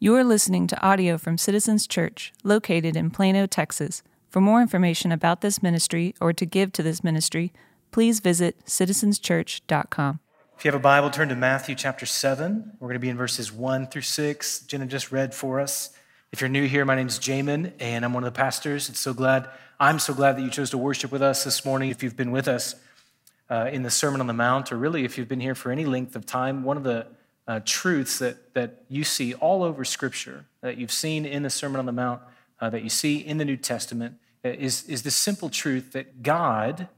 You are listening to audio from Citizens Church, located in Plano, Texas. For more information about this ministry or to give to this ministry, please visit citizenschurch.com. If you have a Bible, turn to Matthew chapter 7. We're going to be in verses 1 through 6. Jenna just read for us. If you're new here, my name's Jamin, and I'm one of the pastors. I'm so glad that you chose to worship with us this morning. If you've been with us in the Sermon on the Mount, or really if you've been here for any length of time, one of the truths that you see all over Scripture, that you've seen in the Sermon on the Mount, that you see in the New Testament, is the simple truth that God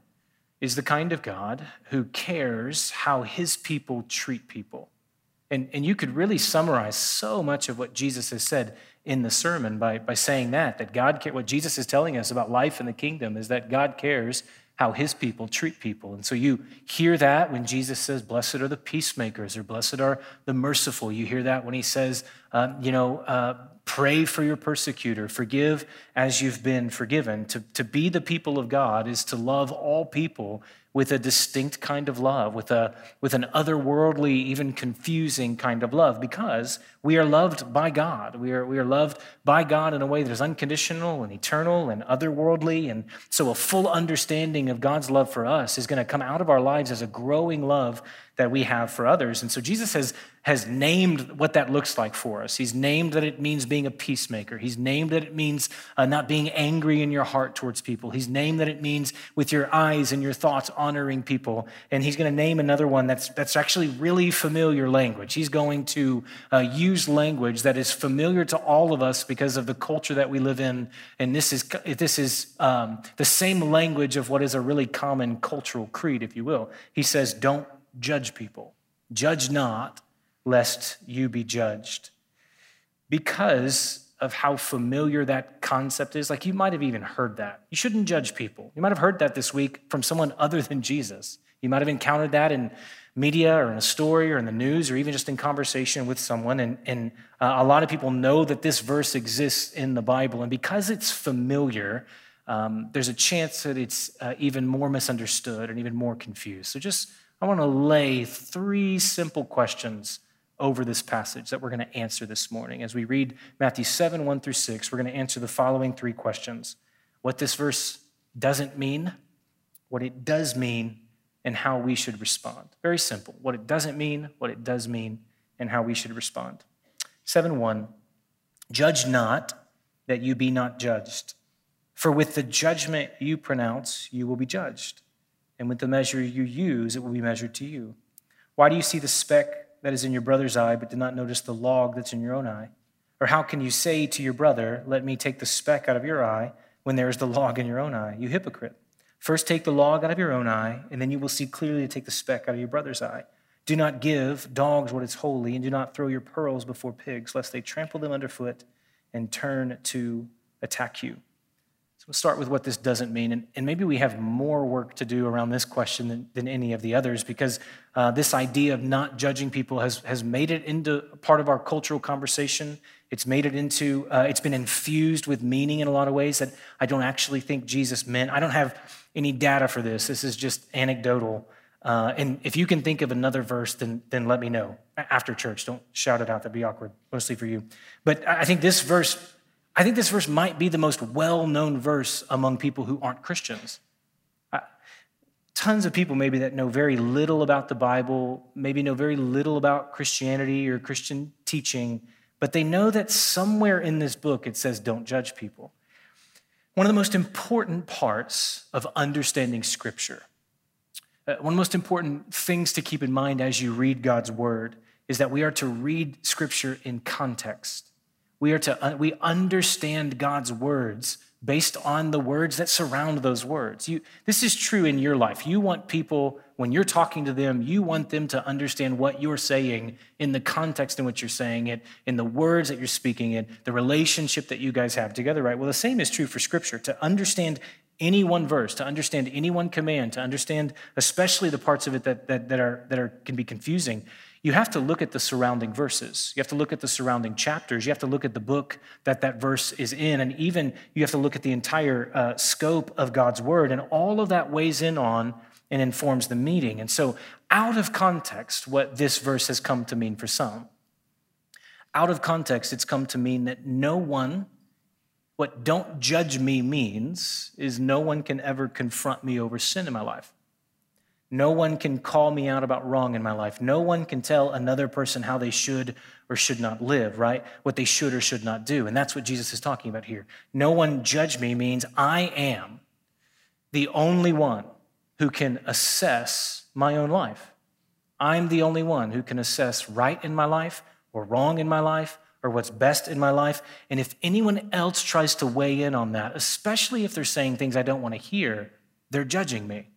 is the kind of God who cares how his people treat people. And you could really summarize so much of what Jesus has said in the sermon by saying that God cares. What Jesus is telling us about life in the kingdom is that God cares how his people treat people. And so you hear that when Jesus says, blessed are the peacemakers, or blessed are the merciful. You hear that when he says, pray for your persecutor, forgive as you've been forgiven. To be the people of God is to love all people with a distinct kind of love, with an otherworldly, even confusing kind of love, because we are loved by God. We are loved by God in a way that is unconditional and eternal and otherworldly. And so a full understanding of God's love for us is going to come out of our lives as a growing love that we have for others. And so Jesus has named what that looks like for us. He's named that it means being a peacemaker. He's named that it means not being angry in your heart towards people. He's named that it means with your eyes and your thoughts honoring people. And he's going to name another one that's actually really familiar language. He's going to use language that is familiar to all of us because of the culture that we live in. And this is the same language of what is a really common cultural creed, if you will. He says, don't judge people. Judge not, lest you be judged. Because of how familiar that concept is, like you might have even heard that. You shouldn't judge people. You might have heard that this week from someone other than Jesus. You might have encountered that in media or in a story or in the news or even just in conversation with someone. And a lot of people know that this verse exists in the Bible. And because it's familiar, there's a chance that it's even more misunderstood and even more confused. So I want to lay three simple questions over this passage that we're going to answer this morning. As we read Matthew 7, 1 through 6, we're going to answer the following three questions: what this verse doesn't mean, what it does mean, and how we should respond. Very simple. What it doesn't mean, what it does mean, and how we should respond. 7:1, judge not that you be not judged, for with the judgment you pronounce, you will be judged. And with the measure you use, it will be measured to you. Why do you see the speck that is in your brother's eye, but did not notice the log that's in your own eye? Or how can you say to your brother, let me take the speck out of your eye, when there is the log in your own eye? You hypocrite. First take the log out of your own eye, and then you will see clearly to take the speck out of your brother's eye. Do not give dogs what is holy, and do not throw your pearls before pigs, lest they trample them underfoot and turn to attack you. So we'll start with what this doesn't mean, and maybe we have more work to do around this question than any of the others, because this idea of not judging people has made it into part of our cultural conversation. It's made it into, it's been infused with meaning in a lot of ways that I don't actually think Jesus meant. I don't have any data for this. This is just anecdotal. And if you can think of another verse, then let me know. After church, don't shout it out. That'd be awkward, mostly for you. But I think this verse might be the most well-known verse among people who aren't Christians. Tons of people maybe that know very little about the Bible, maybe know very little about Christianity or Christian teaching, but they know that somewhere in this book it says don't judge people. One of the most important parts of understanding Scripture, one of the most important things to keep in mind as you read God's Word is that we are to read Scripture in context. We understand God's words based on the words that surround those words. This is true in your life. You want people, when you're talking to them, you want them to understand what you're saying in the context in which you're saying it, in the words that you're speaking it, the relationship that you guys have together, right? Well, the same is true for Scripture. To understand any one verse, to understand any one command, to understand especially the parts of it that can be confusing, you have to look at the surrounding verses. You have to look at the surrounding chapters. You have to look at the book that verse is in. And even you have to look at the entire scope of God's word. And all of that weighs in on and informs the meaning. And so out of context, what this verse has come to mean for some. out of context, it's come to mean that no one, what "don't judge me" means is no one can ever confront me over sin in my life. No one can call me out about wrong in my life. No one can tell another person how they should or should not live, right? What they should or should not do. And that's what Jesus is talking about here. No one judge me means I am the only one who can assess my own life. I'm the only one who can assess right in my life or wrong in my life or what's best in my life. And if anyone else tries to weigh in on that, especially if they're saying things I don't want to hear, they're judging me.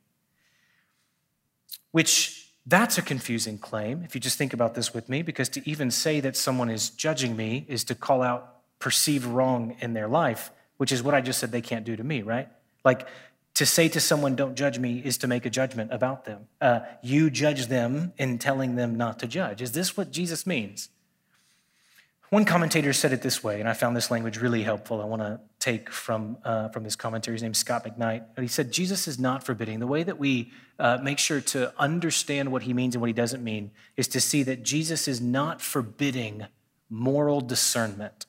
Which, that's a confusing claim, if you just think about this with me, because to even say that someone is judging me is to call out perceived wrong in their life, which is what I just said they can't do to me, right? Like, to say to someone, "don't judge me," is to make a judgment about them. You judge them in telling them not to judge. Is this what Jesus means? One commentator said it this way, and I found this language really helpful. I want to take from his commentary. His name's Scott McKnight. And he said, Jesus is not forbidding. The way that we make sure to understand what he means and what he doesn't mean is to see that Jesus is not forbidding moral discernment.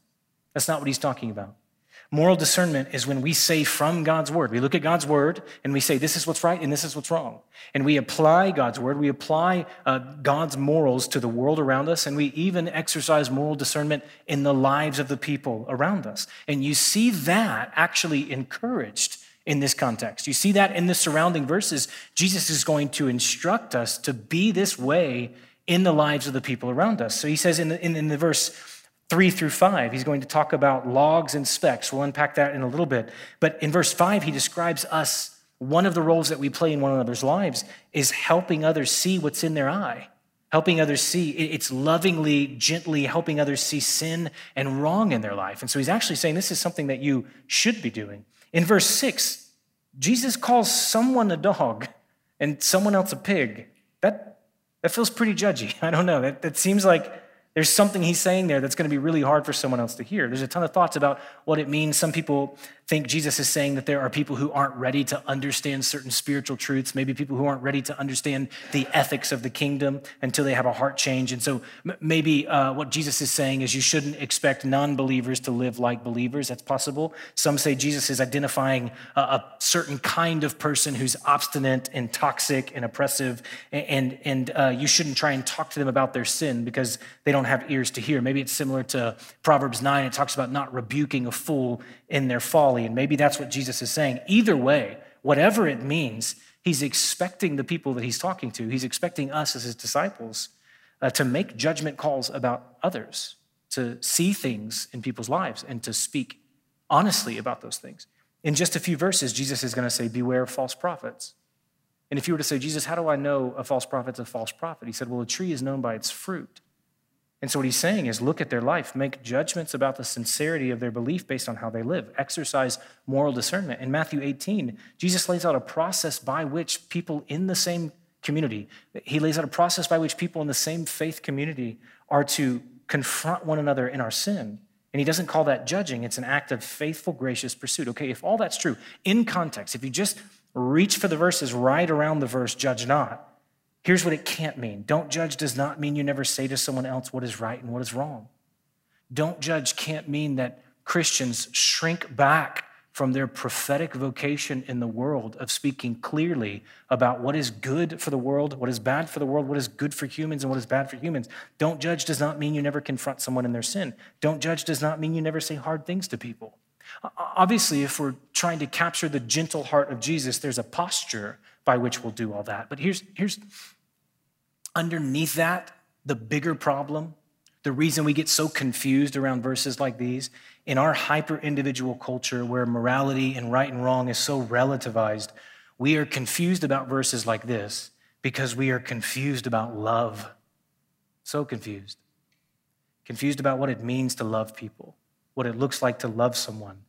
That's not what he's talking about. Moral discernment is when we say from God's word, we look at God's word and we say, this is what's right and this is what's wrong. And we apply God's word, we apply God's morals to the world around us, and we even exercise moral discernment in the lives of the people around us. And you see that actually encouraged in this context. You see that in the surrounding verses. Jesus is going to instruct us to be this way in the lives of the people around us. So he says in the verse 3 through 5, he's going to talk about logs and specks. We'll unpack that in a little bit. But in verse 5, he describes us, one of the roles that we play in one another's lives is helping others see what's in their eye, helping others see, it's lovingly, gently helping others see sin and wrong in their life. And so he's actually saying this is something that you should be doing. In verse 6, Jesus calls someone a dog and someone else a pig. That feels pretty judgy. I don't know. That seems like there's something he's saying there that's going to be really hard for someone else to hear. There's a ton of thoughts about what it means. Some people think Jesus is saying that there are people who aren't ready to understand certain spiritual truths, maybe people who aren't ready to understand the ethics of the kingdom until they have a heart change. And so maybe what Jesus is saying is you shouldn't expect non-believers to live like believers. That's possible. Some say Jesus is identifying a certain kind of person who's obstinate and toxic and oppressive, and you shouldn't try and talk to them about their sin because they don't have ears to hear. Maybe it's similar to Proverbs 9. It talks about not rebuking a fool in their folly, and maybe that's what Jesus is saying. Either way, whatever it means, he's expecting the people that he's talking to, he's expecting us as his disciples to make judgment calls about others, to see things in people's lives, and to speak honestly about those things. In just a few verses, Jesus is going to say, beware of false prophets. And if you were to say, Jesus, how do I know a false prophet's a false prophet? He said, well, a tree is known by its fruit. And so what he's saying is look at their life, make judgments about the sincerity of their belief based on how they live, exercise moral discernment. In Matthew 18, Jesus lays out a process by which people in the same community, he lays out a process by which people in the same faith community are to confront one another in our sin. And he doesn't call that judging. It's an act of faithful, gracious pursuit. Okay, if all that's true, in context, if you just reach for the verses right around the verse, judge not, here's what it can't mean. Don't judge does not mean you never say to someone else what is right and what is wrong. Don't judge can't mean that Christians shrink back from their prophetic vocation in the world of speaking clearly about what is good for the world, what is bad for the world, what is good for humans and what is bad for humans. Don't judge does not mean you never confront someone in their sin. Don't judge does not mean you never say hard things to people. Obviously, if we're trying to capture the gentle heart of Jesus, there's a posture by which we'll do all that. But here's underneath that, the bigger problem, the reason we get so confused around verses like these, in our hyper-individual culture where morality and right and wrong is so relativized, we are confused about verses like this because we are confused about love. So confused. Confused about what it means to love people, what it looks like to love someone.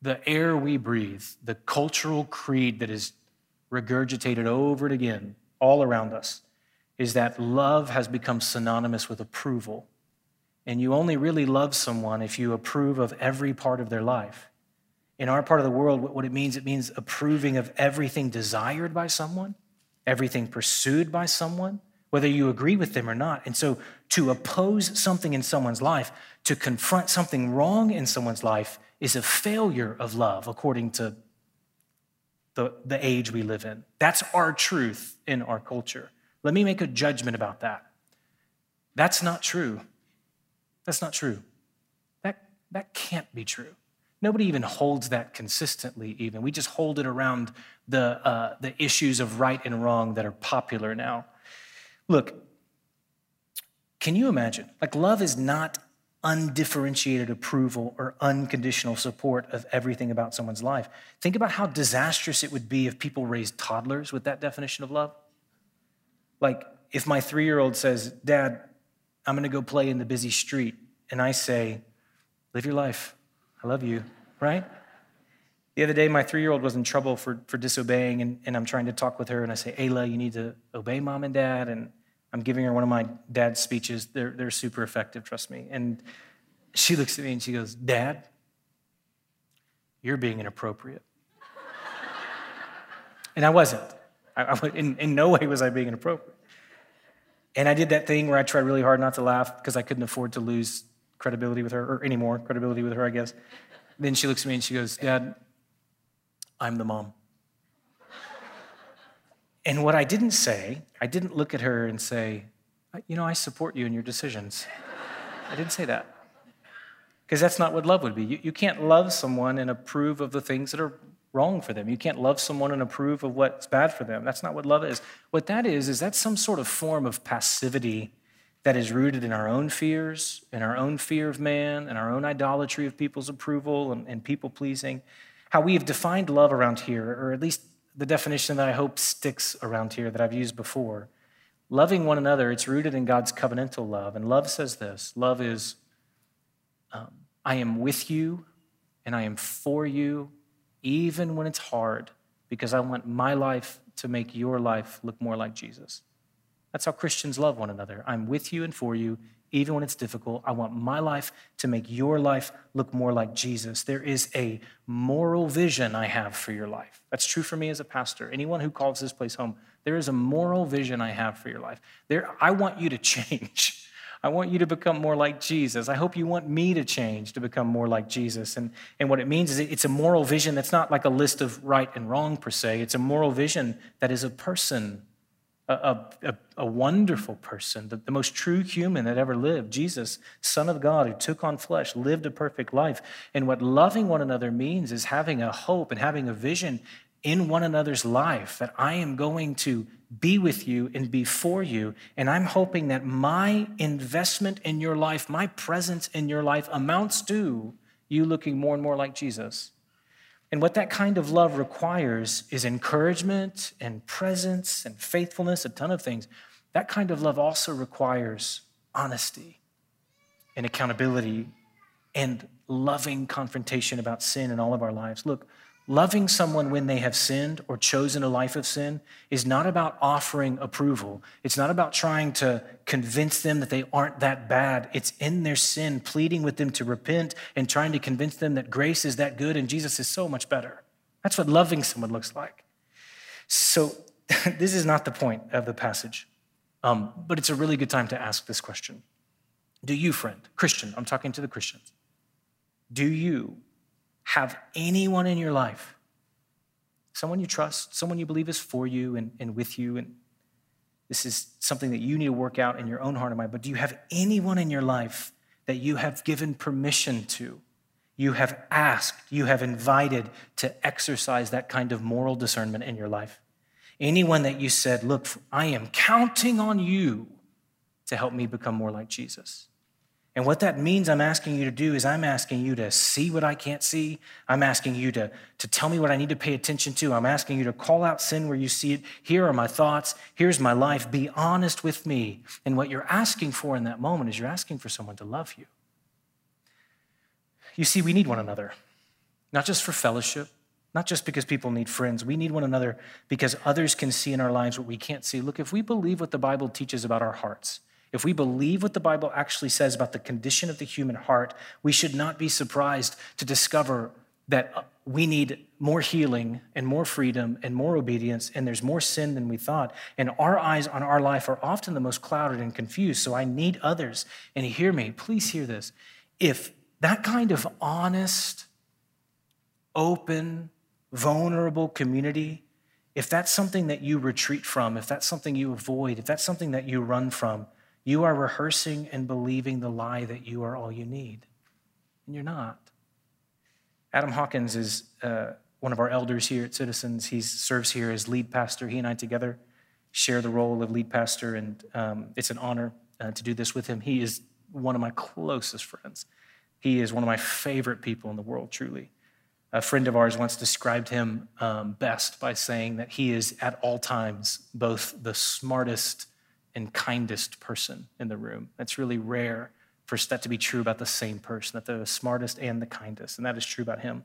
The air we breathe, the cultural creed that is regurgitated over and again all around us is that love has become synonymous with approval. And you only really love someone if you approve of every part of their life. In our part of the world, what it means approving of everything desired by someone, everything pursued by someone, whether you agree with them or not. And so to oppose something in someone's life, to confront something wrong in someone's life, is a failure of love according to the age we live in. That's our truth in our culture. Let me make a judgment about that. That's not true. That's not true. That can't be true. Nobody even holds that consistently even. We just hold it around the issues of right and wrong that are popular now. Look, can you imagine? Like, love is not undifferentiated approval or unconditional support of everything about someone's life. Think about how disastrous it would be if people raised toddlers with that definition of love. Like, if my 3-year-old says, "Dad, I'm going to go play in the busy street," and I say, "Live your life. I love you," right? The other day, my 3-year-old was in trouble for disobeying, and I'm trying to talk with her, and I say, "Ayla, you need to obey mom and dad," and I'm giving her one of my dad's speeches. They're super effective, trust me. And she looks at me and she goes, "Dad, you're being inappropriate." And I wasn't. I in no way was I being inappropriate. And I did that thing where I tried really hard not to laugh because I couldn't afford to lose credibility with her, or any more credibility with her, I guess. Then she looks at me and she goes, "Dad, I'm the mom." And what I didn't say, I didn't look at her and say, "You know, I support you in your decisions." I didn't say that. Because that's not what love would be. You can't love someone and approve of the things that are wrong for them. You can't love someone and approve of what's bad for them. That's not what love is. What that is that's some sort of form of passivity that is rooted in our own fears, in our own fear of man, in our own idolatry of people's approval and people-pleasing. How we have defined love around here, or at least the definition that I hope sticks around here that I've used before, loving one another, it's rooted in God's covenantal love. And love says this. Love is, I am with you and I am for you, even when it's hard, because I want my life to make your life look more like Jesus. That's how Christians love one another. I'm with you and for you, even when it's difficult. I want my life to make your life look more like Jesus. There is a moral vision I have for your life. That's true for me as a pastor. Anyone who calls this place home, there is a moral vision I have for your life. I want you to change. I want you to become more like Jesus. I hope you want me to change to become more like Jesus. And what it means is it's a moral vision that's not like a list of right and wrong per se. It's a moral vision that is a person, a wonderful person, the most true human that ever lived, Jesus, Son of God, who took on flesh, lived a perfect life. And what loving one another means is having a hope and having a vision in one another's life that I am going to be with you and be for you. And I'm hoping that my investment in your life, my presence in your life amounts to you looking more and more like Jesus. And what that kind of love requires is encouragement and presence and faithfulness, a ton of things. That kind of love also requires honesty and accountability and loving confrontation about sin in all of our lives. Look, loving someone when they have sinned or chosen a life of sin is not about offering approval. It's not about trying to convince them that they aren't that bad. It's in their sin, pleading with them to repent and trying to convince them that grace is that good and Jesus is so much better. That's what loving someone looks like. So this is not the point of the passage, but it's a really good time to ask this question. Do you, friend, Christian, I'm talking to the Christians, do you have anyone in your life, someone you trust, someone you believe is for you and with you, and this is something that you need to work out in your own heart and mind, but do you have anyone in your life that you have given permission to, you have asked, you have invited to exercise that kind of moral discernment in your life? Anyone that you said, "Look, I am counting on you to help me become more like Jesus." And what that means I'm asking you to do is I'm asking you to see what I can't see. I'm asking you to tell me what I need to pay attention to. I'm asking you to call out sin where you see it. Here are my thoughts. Here's my life. Be honest with me. And what you're asking for in that moment is you're asking for someone to love you. You see, we need one another, not just for fellowship, not just because people need friends. We need one another because others can see in our lives what we can't see. Look, if we believe what the Bible teaches about our hearts, if we believe what the Bible actually says about the condition of the human heart, we should not be surprised to discover that we need more healing and more freedom and more obedience, and there's more sin than we thought. And our eyes on our life are often the most clouded and confused, so I need others. And hear me, please hear this. If that kind of honest, open, vulnerable community, if that's something that you retreat from, if that's something you avoid, if that's something that you run from, you are rehearsing and believing the lie that you are all you need. And you're not. Adam Hawkins is one of our elders here at Citizens. He serves here as lead pastor. He and I together share the role of lead pastor, and it's an honor to do this with him. He is one of my closest friends. He is one of my favorite people in the world, truly. A friend of ours once described him best by saying that he is at all times both the smartest and kindest person in the room. That's really rare for that to be true about the same person, that they're the smartest and the kindest, and that is true about him.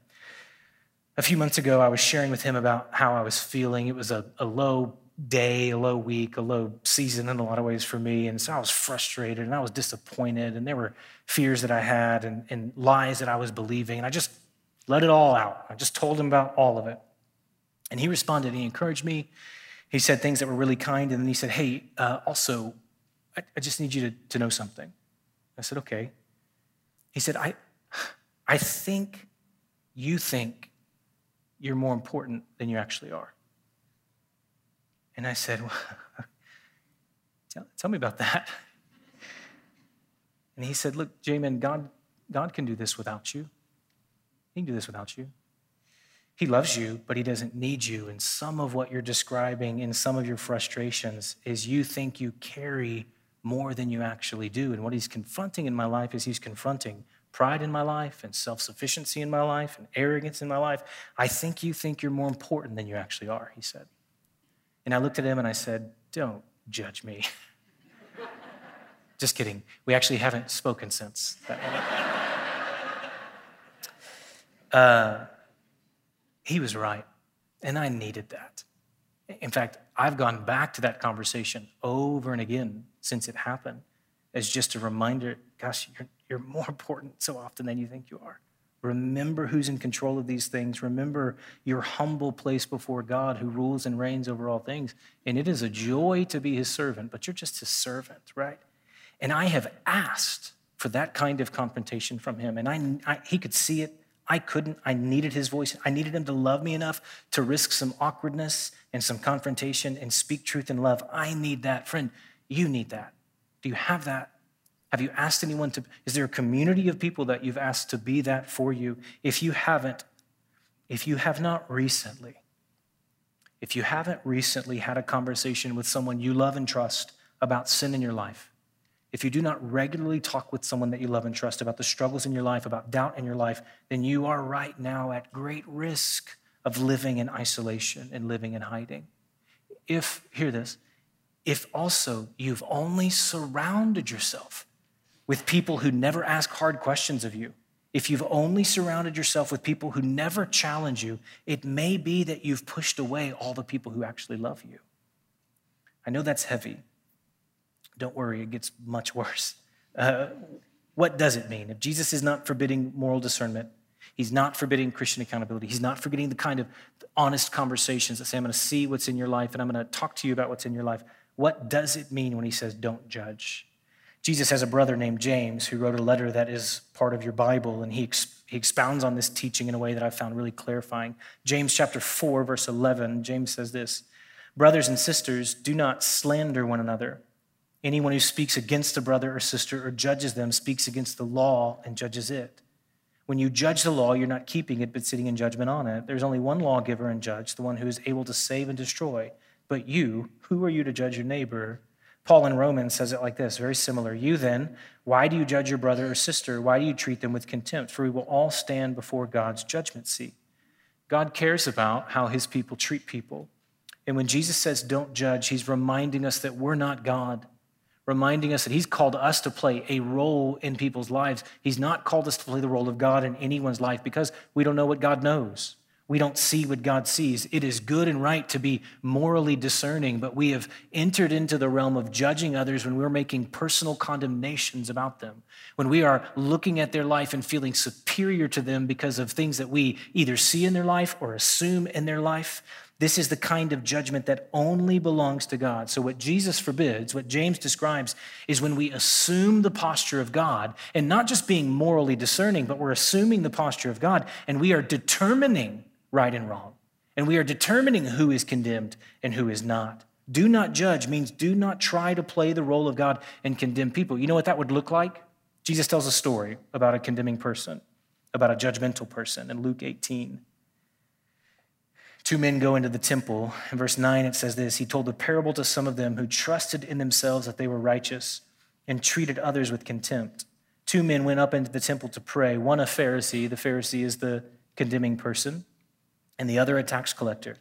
A few months ago, I was sharing with him about how I was feeling. It was a low day, a low week, a low season in a lot of ways for me, and so I was frustrated, and I was disappointed, and there were fears that I had and lies that I was believing, and I just let it all out. I just told him about all of it. And he responded. He encouraged me. He said things that were really kind. And then he said, hey, also, I just need you to know something. I said, okay. He said, I think you think you're more important than you actually are. And I said, well, tell me about that. And he said, look, Jamin, God can do this without you. He can do this without you. He loves you, but he doesn't need you. And some of what you're describing in some of your frustrations is you think you carry more than you actually do. And what he's confronting in my life is he's confronting pride in my life and self-sufficiency in my life and arrogance in my life. I think you think you're more important than you actually are, he said. And I looked at him and I said, don't judge me. Just kidding. We actually haven't spoken since that moment. He was right, and I needed that. In fact, I've gone back to that conversation over and again since it happened as just a reminder, gosh, you're more important so often than you think you are. Remember who's in control of these things. Remember your humble place before God who rules and reigns over all things. And it is a joy to be his servant, but you're just his servant, right? And I have asked for that kind of confrontation from him, and he could see it. I couldn't. I needed his voice. I needed him to love me enough to risk some awkwardness and some confrontation and speak truth in love. I need that. Friend, you need that. Do you have that? Have you asked anyone to? Is there a community of people that you've asked to be that for you? If you haven't, if you haven't recently had a conversation with someone you love and trust about sin in your life, if you do not regularly talk with someone that you love and trust about the struggles in your life, about doubt in your life, then you are right now at great risk of living in isolation and living in hiding. If also you've only surrounded yourself with people who never ask hard questions of you, if you've only surrounded yourself with people who never challenge you, it may be that you've pushed away all the people who actually love you. I know that's heavy. Don't worry, it gets much worse. What does it mean? If Jesus is not forbidding moral discernment, he's not forbidding Christian accountability, he's not forbidding the kind of honest conversations that say, I'm going to see what's in your life and I'm going to talk to you about what's in your life. What does it mean when he says, don't judge? Jesus has a brother named James who wrote a letter that is part of your Bible, and he expounds on this teaching in a way that I found really clarifying. James chapter 4, verse 11, James says this, brothers and sisters, do not slander one another. Anyone who speaks against a brother or sister or judges them speaks against the law and judges it. When you judge the law, you're not keeping it, but sitting in judgment on it. There's only one lawgiver and judge, the one who is able to save and destroy. But you, who are you to judge your neighbor? Paul in Romans says it like this, very similar. You then, why do you judge your brother or sister? Why do you treat them with contempt? For we will all stand before God's judgment seat. God cares about how his people treat people. And when Jesus says don't judge, he's reminding us that we're not God, reminding us that he's called us to play a role in people's lives. He's not called us to play the role of God in anyone's life because we don't know what God knows. We don't see what God sees. It is good and right to be morally discerning, but we have entered into the realm of judging others when we're making personal condemnations about them, when we are looking at their life and feeling superior to them because of things that we either see in their life or assume in their life. This is the kind of judgment that only belongs to God. So what Jesus forbids, what James describes, is when we assume the posture of God, and not just being morally discerning, but we're assuming the posture of God, and we are determining right and wrong, and we are determining who is condemned and who is not. Do not judge means do not try to play the role of God and condemn people. You know what that would look like? Jesus tells a story about a condemning person, about a judgmental person in Luke 18. Two men go into the temple. In verse 9, it says this: he told a parable to some of them who trusted in themselves that they were righteous and treated others with contempt. Two men went up into the temple to pray, one a Pharisee — the Pharisee is the condemning person — and the other a tax collector.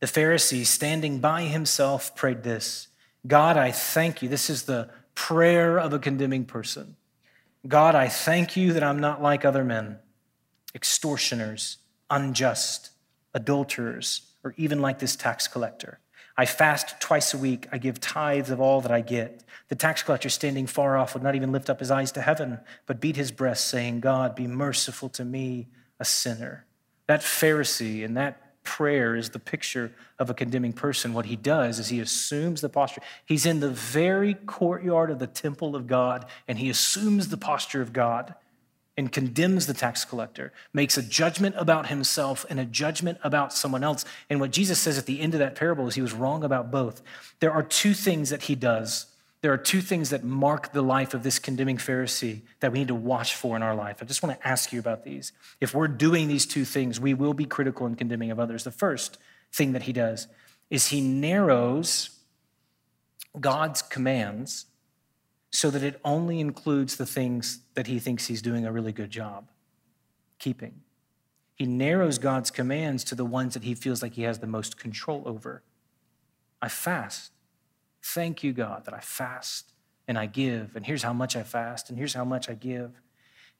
The Pharisee, standing by himself, prayed this: God, I thank you. This is the prayer of a condemning person. God, I thank you that I'm not like other men, extortioners, unjust, adulterers, or even like this tax collector. I fast twice a week. I give tithes of all that I get. The tax collector, standing far off, would not even lift up his eyes to heaven, but beat his breast, saying, God, be merciful to me, a sinner. That Pharisee and that prayer is the picture of a condemning person. What he does is he assumes the posture. He's in the very courtyard of the temple of God, and he assumes the posture of God and condemns the tax collector, makes a judgment about himself and a judgment about someone else. And what Jesus says at the end of that parable is he was wrong about both. There are two things that he does. There are two things that mark the life of this condemning Pharisee that we need to watch for in our life. I just want to ask you about these. If we're doing these two things, we will be critical and condemning of others. The first thing that he does is he narrows God's commands so that it only includes the things that he thinks he's doing a really good job keeping. He narrows God's commands to the ones that he feels like he has the most control over. I fast. Thank you, God, that I fast and I give, and here's how much I fast, and here's how much I give.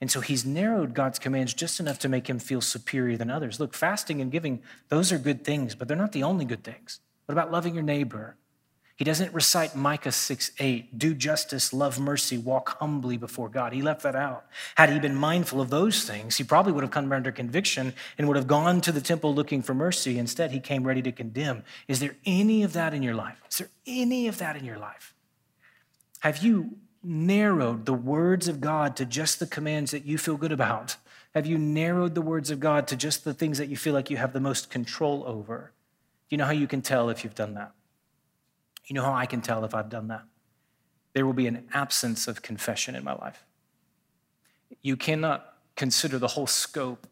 And so he's narrowed God's commands just enough to make him feel superior than others. Look, fasting and giving, those are good things, but they're not the only good things. What about loving your neighbor? He doesn't recite Micah 6:8, do justice, love mercy, walk humbly before God. He left that out. Had he been mindful of those things, he probably would have come under conviction and would have gone to the temple looking for mercy. Instead, he came ready to condemn. Is there any of that in your life? Is there any of that in your life? Have you narrowed the words of God to just the commands that you feel good about? Have you narrowed the words of God to just the things that you feel like you have the most control over? Do you know how you can tell if you've done that? You know how I can tell if I've done that? There will be an absence of confession in my life. You cannot consider the whole scope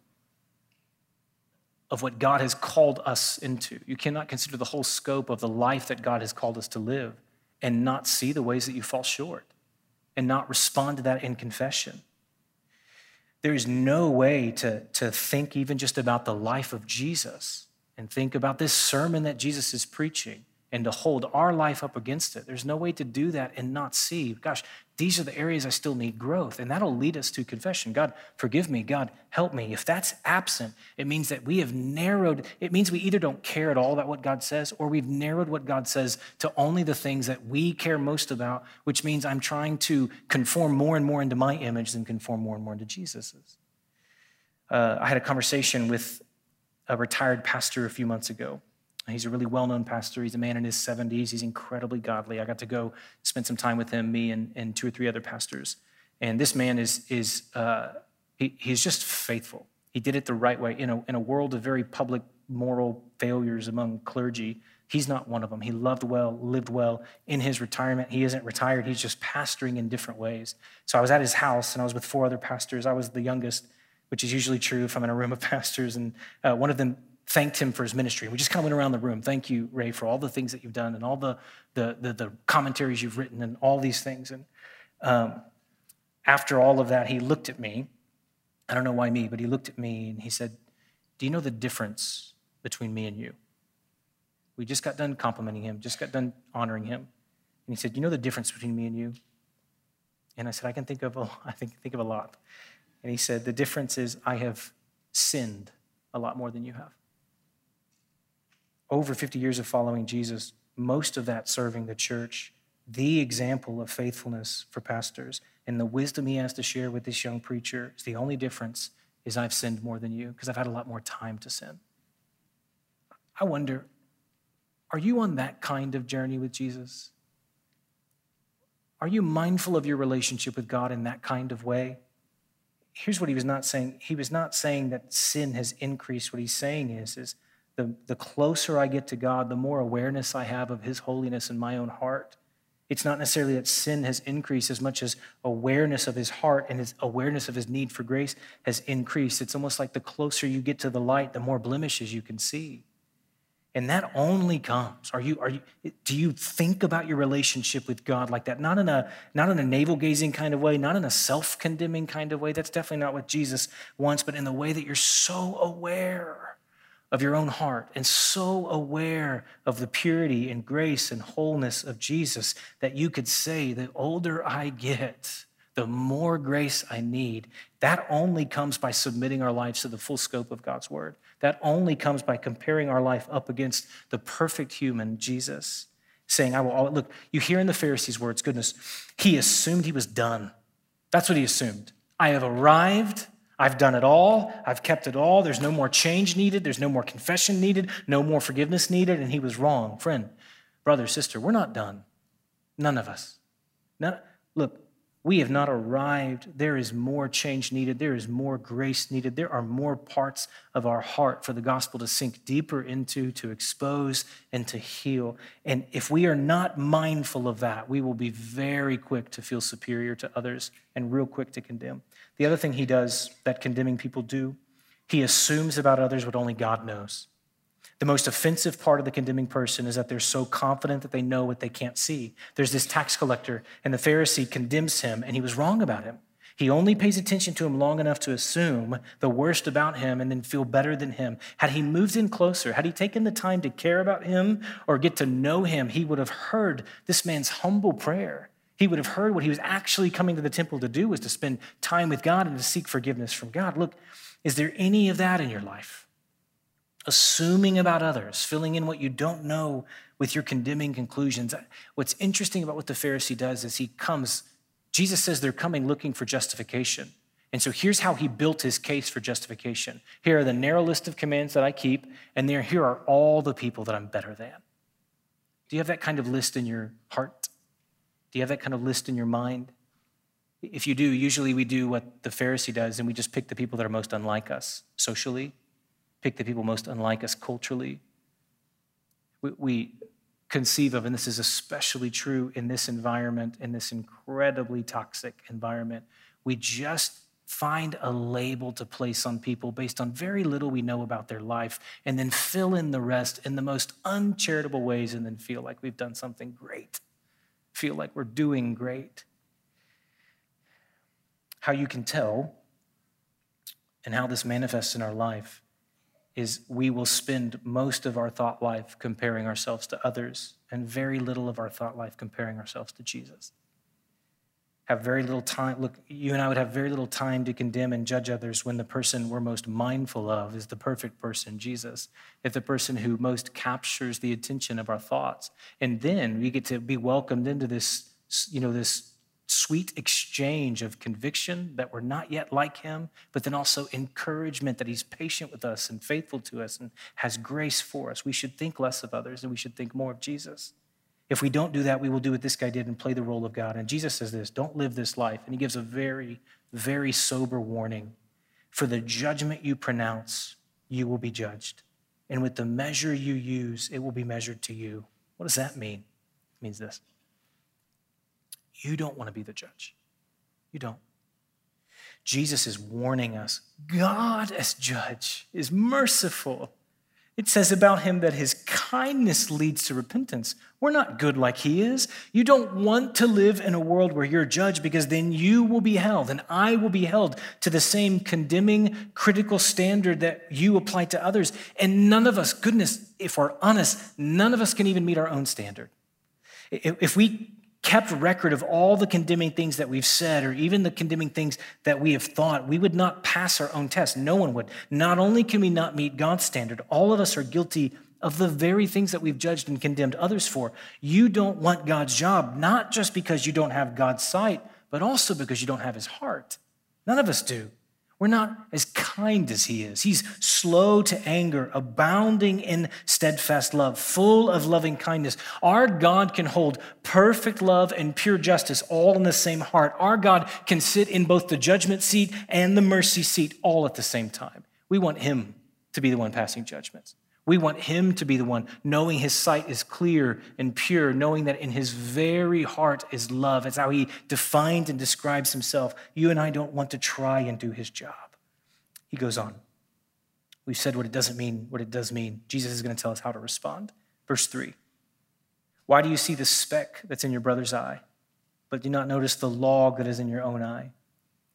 of what God has called us into. You cannot consider the whole scope of the life that God has called us to live and not see the ways that you fall short and not respond to that in confession. There is no way to think even just about the life of Jesus and think about this sermon that Jesus is preaching and to hold our life up against it. There's no way to do that and not see, gosh, these are the areas I still need growth, and that'll lead us to confession. God, forgive me. God, help me. If that's absent, it means that we have narrowed, it means we either don't care at all about what God says, or we've narrowed what God says to only the things that we care most about, which means I'm trying to conform more and more into my image than conform more and more into Jesus's. I had a conversation with a retired pastor a few months ago. He's a really well-known pastor. He's a man in his 70s. He's incredibly godly. I got to go spend some time with him, me and two or three other pastors. And this man is just faithful. He did it the right way. In a world of very public moral failures among clergy, he's not one of them. He loved well, lived well. In his retirement, he isn't retired. He's just pastoring in different ways. So I was at his house, and I was with four other pastors. I was the youngest, which is usually true if I'm in a room of pastors. And one of them thanked him for his ministry. We just kind of went around the room. Thank you, Ray, for all the things that you've done and all the commentaries you've written and all these things. And after all of that, he looked at me. I don't know why me, but he looked at me and he said, do you know the difference between me and you? We just got done complimenting him, just got done honoring him. And he said, you know the difference between me and you? And I said, I can think of a lot. And he said, the difference is I have sinned a lot more than you have. over 50 years of following Jesus, most of that serving the church, the example of faithfulness for pastors and the wisdom he has to share with this young preacher is the only difference is I've sinned more than you because I've had a lot more time to sin. I wonder, are you on that kind of journey with Jesus? Are you mindful of your relationship with God in that kind of way? Here's what he was not saying. He was not saying that sin has increased. What he's saying is the closer I get to God, the more awareness I have of his holiness in my own heart. It's not necessarily that sin has increased as much as awareness of his heart and his awareness of his need for grace has increased. It's almost like the closer you get to the light, the more blemishes you can see. And that only comes. Do you think about your relationship with God like that? Not in a navel-gazing kind of way, not in a self-condemning kind of way. That's definitely not what Jesus wants, but in the way that you're so aware of your own heart and so aware of the purity and grace and wholeness of Jesus that you could say, the older I get, the more grace I need. That only comes by submitting our lives to the full scope of God's word. That only comes by comparing our life up against the perfect human, Jesus, saying, I will always, look, you hear in the Pharisees' words, goodness, he assumed he was done. That's what he assumed. I have arrived. I've done it all. I've kept it all. There's no more change needed. There's no more confession needed. No more forgiveness needed. And he was wrong. Friend, brother, sister, we're not done. None of us. Look, we have not arrived. There is more change needed. There is more grace needed. There are more parts of our heart for the gospel to sink deeper into, to expose, and to heal. And if we are not mindful of that, we will be very quick to feel superior to others and real quick to condemn. The other thing he does that condemning people do, he assumes about others what only God knows. The most offensive part of the condemning person is that they're so confident that they know what they can't see. There's this tax collector, and the Pharisee condemns him, and he was wrong about him. He only pays attention to him long enough to assume the worst about him and then feel better than him. Had he moved in closer, had he taken the time to care about him or get to know him, he would have heard this man's humble prayer. He would have heard what he was actually coming to the temple to do was to spend time with God and to seek forgiveness from God. Look, is there any of that in your life? Assuming about others, filling in what you don't know with your condemning conclusions. What's interesting about what the Pharisee does is he comes, Jesus says they're coming looking for justification. And so here's how he built his case for justification. Here are the narrow list of commands that I keep, and here are all the people that I'm better than. Do you have that kind of list in your heart? Do you have that kind of list in your mind? If you do, usually we do what the Pharisee does, and we just pick the people that are most unlike us socially. Pick the people most unlike us culturally. We conceive of, and this is especially true in this environment, in this incredibly toxic environment, we just find a label to place on people based on very little we know about their life and then fill in the rest in the most uncharitable ways and then feel like we've done something great, feel like we're doing great. How you can tell and how this manifests in our life is we will spend most of our thought life comparing ourselves to others and very little of our thought life comparing ourselves to Jesus. Have very little time. Look, you and I would have very little time to condemn and judge others when the person we're most mindful of is the perfect person, Jesus, if the person who most captures the attention of our thoughts. And then we get to be welcomed into this, this sweet exchange of conviction that we're not yet like him, but then also encouragement that he's patient with us and faithful to us and has grace for us. We should think less of others and we should think more of Jesus. If we don't do that, we will do what this guy did and play the role of God. And Jesus says this, don't live this life. And he gives a very, very sober warning. For the judgment you pronounce, you will be judged. And with the measure you use, it will be measured to you. What does that mean? It means this. You don't want to be the judge. You don't. Jesus is warning us. God as judge is merciful. It says about him that his kindness leads to repentance. We're not good like he is. You don't want to live in a world where you're judged because then you will be held and I will be held to the same condemning, critical standard that you apply to others. And none of us, goodness, if we're honest, none of us can even meet our own standard. If we kept record of all the condemning things that we've said or even the condemning things that we have thought, we would not pass our own test. No one would. Not only can we not meet God's standard, all of us are guilty of the very things that we've judged and condemned others for. You don't want God's job, not just because you don't have God's sight, but also because you don't have his heart. None of us do. We're not as kind as he is. He's slow to anger, abounding in steadfast love, full of loving kindness. Our God can hold perfect love and pure justice all in the same heart. Our God can sit in both the judgment seat and the mercy seat all at the same time. We want him to be the one passing judgments. We want him to be the one, knowing his sight is clear and pure, knowing that in his very heart is love. It's how he defines and describes himself. You and I don't want to try and do his job. He goes on. We've said what it doesn't mean, what it does mean. Jesus is going to tell us how to respond. Verse 3, why do you see the speck that's in your brother's eye, but do not notice the log that is in your own eye?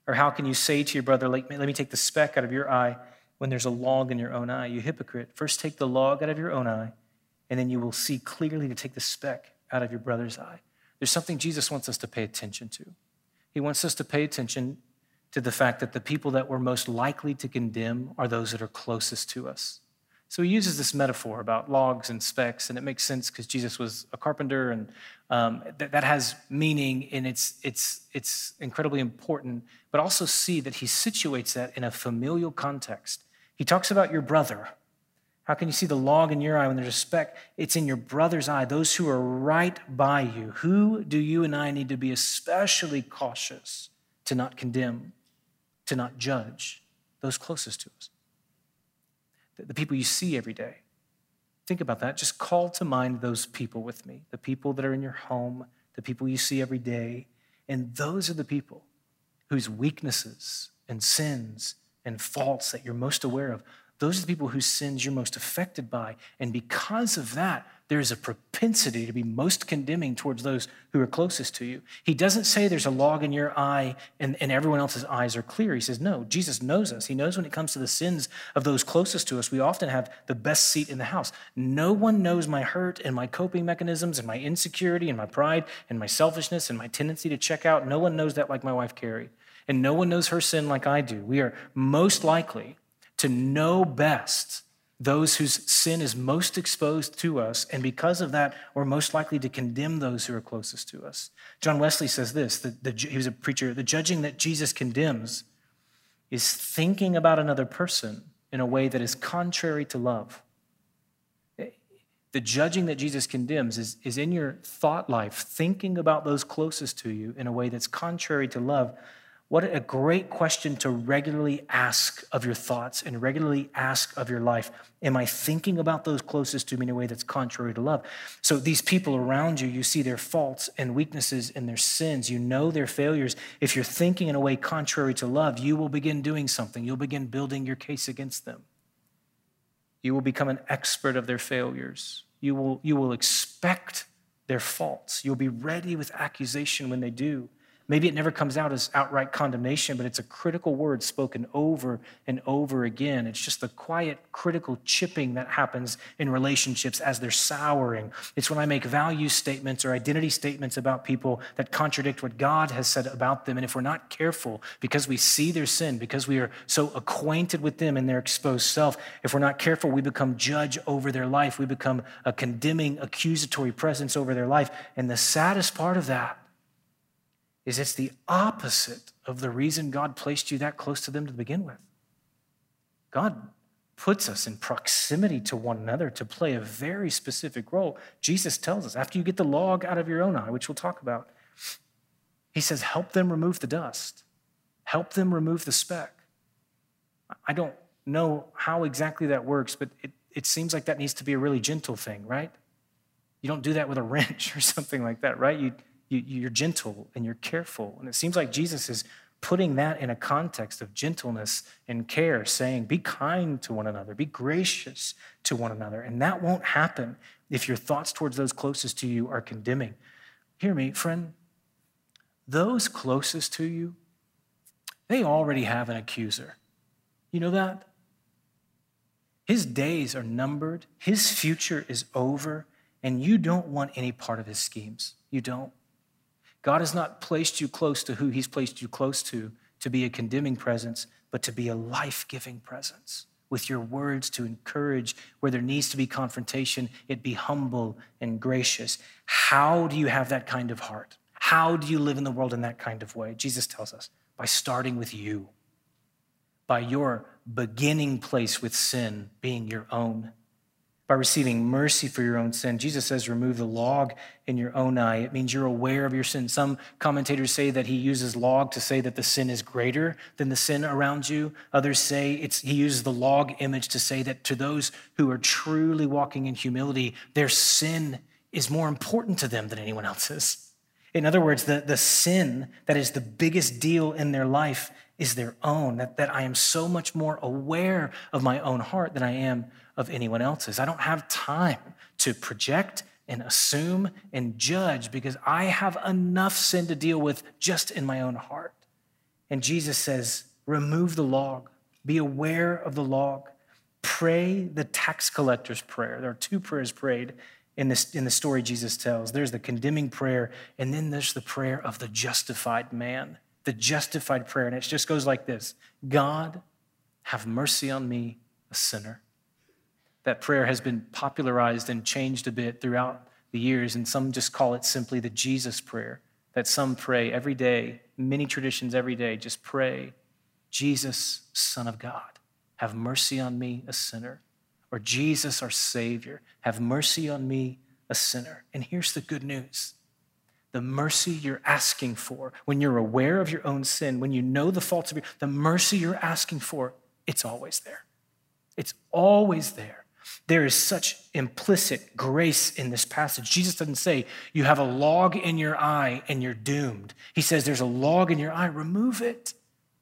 Or how can you say to your brother, let me take the speck out of your eye, when there's a log in your own eye? You hypocrite, first take the log out of your own eye, and then you will see clearly to take the speck out of your brother's eye. There's something Jesus wants us to pay attention to. He wants us to pay attention to the fact that the people that we're most likely to condemn are those that are closest to us. So he uses this metaphor about logs and specks, and it makes sense because Jesus was a carpenter, and that has meaning, and it's incredibly important. But also see that he situates that in a familial context. He talks about your brother. How can you see the log in your eye when there's a speck? It's in your brother's eye, those who are right by you. Who do you and I need to be especially cautious to not condemn, to not judge? Those closest to us. The people you see every day. Think about that. Just call to mind those people with me, the people that are in your home, the people you see every day. And those are the people whose weaknesses and sins and faults that you're most aware of. Those are the people whose sins you're most affected by. And because of that, there is a propensity to be most condemning towards those who are closest to you. He doesn't say there's a log in your eye and everyone else's eyes are clear. He says, no, Jesus knows us. He knows when it comes to the sins of those closest to us, we often have the best seat in the house. No one knows my hurt and my coping mechanisms and my insecurity and my pride and my selfishness and my tendency to check out. No one knows that like my wife, Carrie. And no one knows her sin like I do. We are most likely to know best those whose sin is most exposed to us, and because of that, we're most likely to condemn those who are closest to us. John Wesley says this, he was a preacher, the judging that Jesus condemns is thinking about another person in a way that is contrary to love. The judging that Jesus condemns is in your thought life, thinking about those closest to you in a way that's contrary to love. What a great question to regularly ask of your thoughts and regularly ask of your life. Am I thinking about those closest to me in a way that's contrary to love? So these people around you, you see their faults and weaknesses and their sins. You know their failures. If you're thinking in a way contrary to love, you will begin doing something. You'll begin building your case against them. You will become an expert of their failures. You will expect their faults. You'll be ready with accusation when they do. Maybe it never comes out as outright condemnation, but it's a critical word spoken over and over again. It's just the quiet, critical chipping that happens in relationships as they're souring. It's when I make value statements or identity statements about people that contradict what God has said about them. And if we're not careful, because we see their sin, because we are so acquainted with them and their exposed self, if we're not careful, we become judge over their life. We become a condemning, accusatory presence over their life. And the saddest part of that is it's the opposite of the reason God placed you that close to them to begin with. God puts us in proximity to one another to play a very specific role. Jesus tells us, after you get the log out of your own eye, which we'll talk about, he says, help them remove the dust. Help them remove the speck. I don't know how exactly that works, but it seems like that needs to be a really gentle thing, right? You don't do that with a wrench or something like that, right? You're gentle and you're careful. And it seems like Jesus is putting that in a context of gentleness and care, saying, be kind to one another, be gracious to one another. And that won't happen if your thoughts towards those closest to you are condemning. Hear me, friend. Those closest to you, they already have an accuser. You know that? His days are numbered. His future is over. And you don't want any part of his schemes. You don't. God has not placed you close to who he's placed you close to be a condemning presence, but to be a life-giving presence. with your words to encourage. Where there needs to be confrontation, it be humble and gracious. How do you have that kind of heart? How do you live in the world in that kind of way? Jesus tells us, by starting with you, by your beginning place with sin being your own, by receiving mercy for your own sin. Jesus says, remove the log in your own eye. It means you're aware of your sin. Some commentators say that he uses log to say that the sin is greater than the sin around you. Others say he uses the log image to say that to those who are truly walking in humility, their sin is more important to them than anyone else's. In other words, the sin that is the biggest deal in their life is their own, that I am so much more aware of my own heart than I am of anyone else's. I don't have time to project and assume and judge because I have enough sin to deal with just in my own heart. And Jesus says, remove the log, be aware of the log, pray the tax collector's prayer. There are two prayers prayed in the story Jesus tells. There's the condemning prayer, and then there's the prayer of the justified man, the justified prayer. And it just goes like this: God, have mercy on me, a sinner. That prayer has been popularized and changed a bit throughout the years, and some just call it simply the Jesus prayer, that some pray every day, many traditions every day, just pray, Jesus, Son of God, have mercy on me, a sinner. Or Jesus, our Savior, have mercy on me, a sinner. And here's the good news. The mercy you're asking for, when you're aware of your own sin, when you know the faults of the mercy you're asking for, it's always there. It's always there. There is such implicit grace in this passage. Jesus doesn't say, you have a log in your eye and you're doomed. He says, there's a log in your eye, remove it.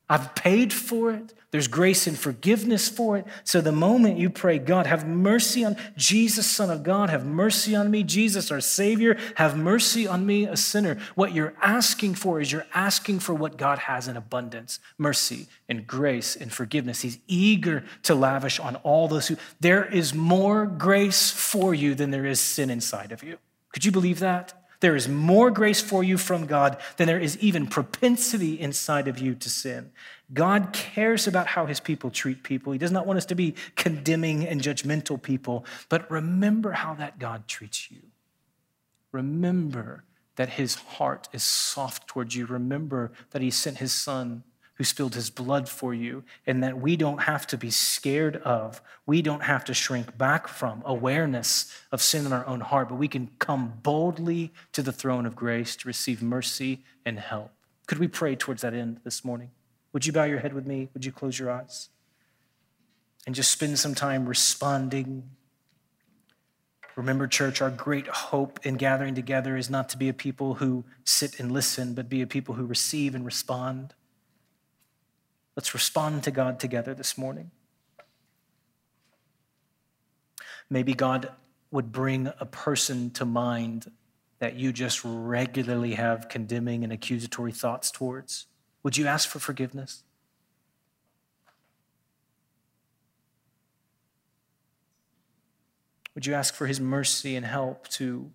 I've paid for it. There's grace and forgiveness for it. So the moment you pray, God, have mercy on Jesus, Son of God, have mercy on me, Jesus, our Savior, have mercy on me, a sinner. What you're asking for is you're asking for what God has in abundance, mercy and grace and forgiveness. He's eager to lavish on all those who, there is more grace for you than there is sin inside of you. Could you believe that? There is more grace for you from God than there is even propensity inside of you to sin. God cares about how his people treat people. He does not want us to be condemning and judgmental people, but remember how that God treats you. Remember that his heart is soft towards you. Remember that he sent his Son who spilled his blood for you, and that we don't have to be scared of, we don't have to shrink back from awareness of sin in our own heart, but we can come boldly to the throne of grace to receive mercy and help. Could we pray towards that end this morning? Would you bow your head with me? Would you close your eyes? And just spend some time responding. Remember, church, our great hope in gathering together is not to be a people who sit and listen, but be a people who receive and respond. Let's respond to God together this morning. Maybe God would bring a person to mind that you just regularly have condemning and accusatory thoughts towards. Would you ask for forgiveness? Would you ask for his mercy and help to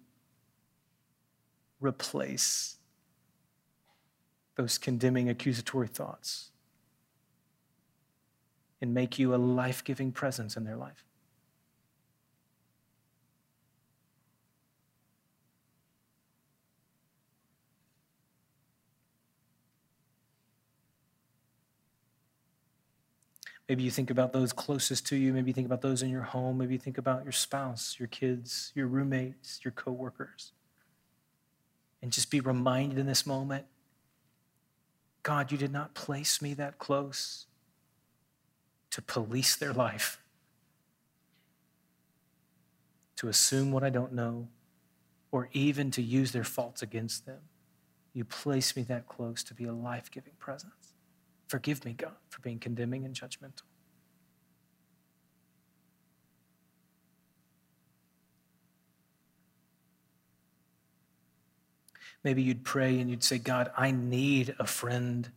replace those condemning, accusatory thoughts and make you a life-giving presence in their life? Maybe you think about those closest to you. Maybe you think about those in your home. Maybe you think about your spouse, your kids, your roommates, your coworkers. And just be reminded in this moment, God, you did not place me that close to police their life, to assume what I don't know, or even to use their faults against them. You place me that close to be a life-giving presence. Forgive me, God, for being condemning and judgmental. Maybe you'd pray and you'd say, God, I need a friend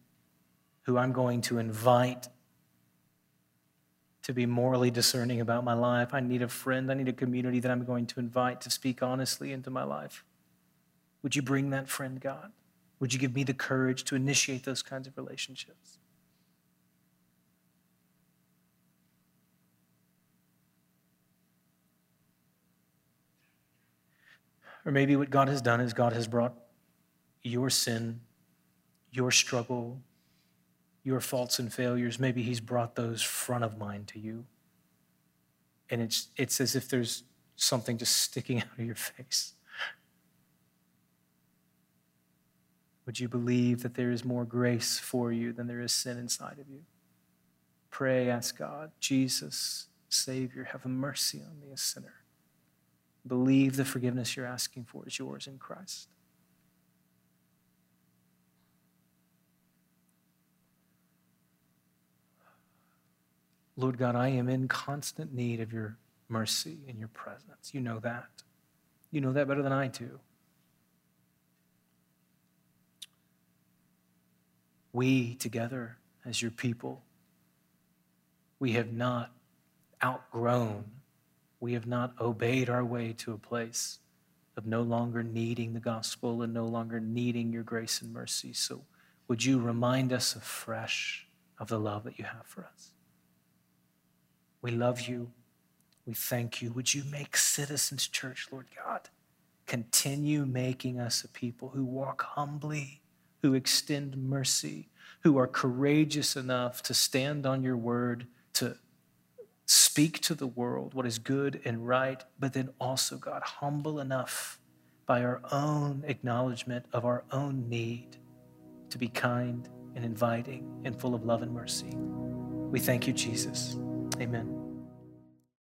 who I'm going to invite to be morally discerning about my life. I need a friend. I need a community that I'm going to invite to speak honestly into my life. Would you bring that friend, God? Would you give me the courage to initiate those kinds of relationships? Or maybe what God has done is God has brought your sin, your struggle, your faults and failures, maybe he's brought those front of mind to you. And it's as if there's something just sticking out of your face. Would you believe that there is more grace for you than there is sin inside of you? Pray, ask God, Jesus, Savior, have mercy on me, a sinner. Believe the forgiveness you're asking for is yours in Christ. Lord God, I am in constant need of your mercy and your presence. You know that. You know that better than I do. We together as your people, we have not outgrown, we have not obeyed our way to a place of no longer needing the gospel and no longer needing your grace and mercy. So would you remind us afresh of the love that you have for us? We love you. We thank you. Would you make Citizens Church, Lord God, continue making us a people who walk humbly, who extend mercy, who are courageous enough to stand on your word, to speak to the world what is good and right, but then also, God, humble enough by our own acknowledgement of our own need to be kind and inviting and full of love and mercy. We thank you, Jesus. Amen.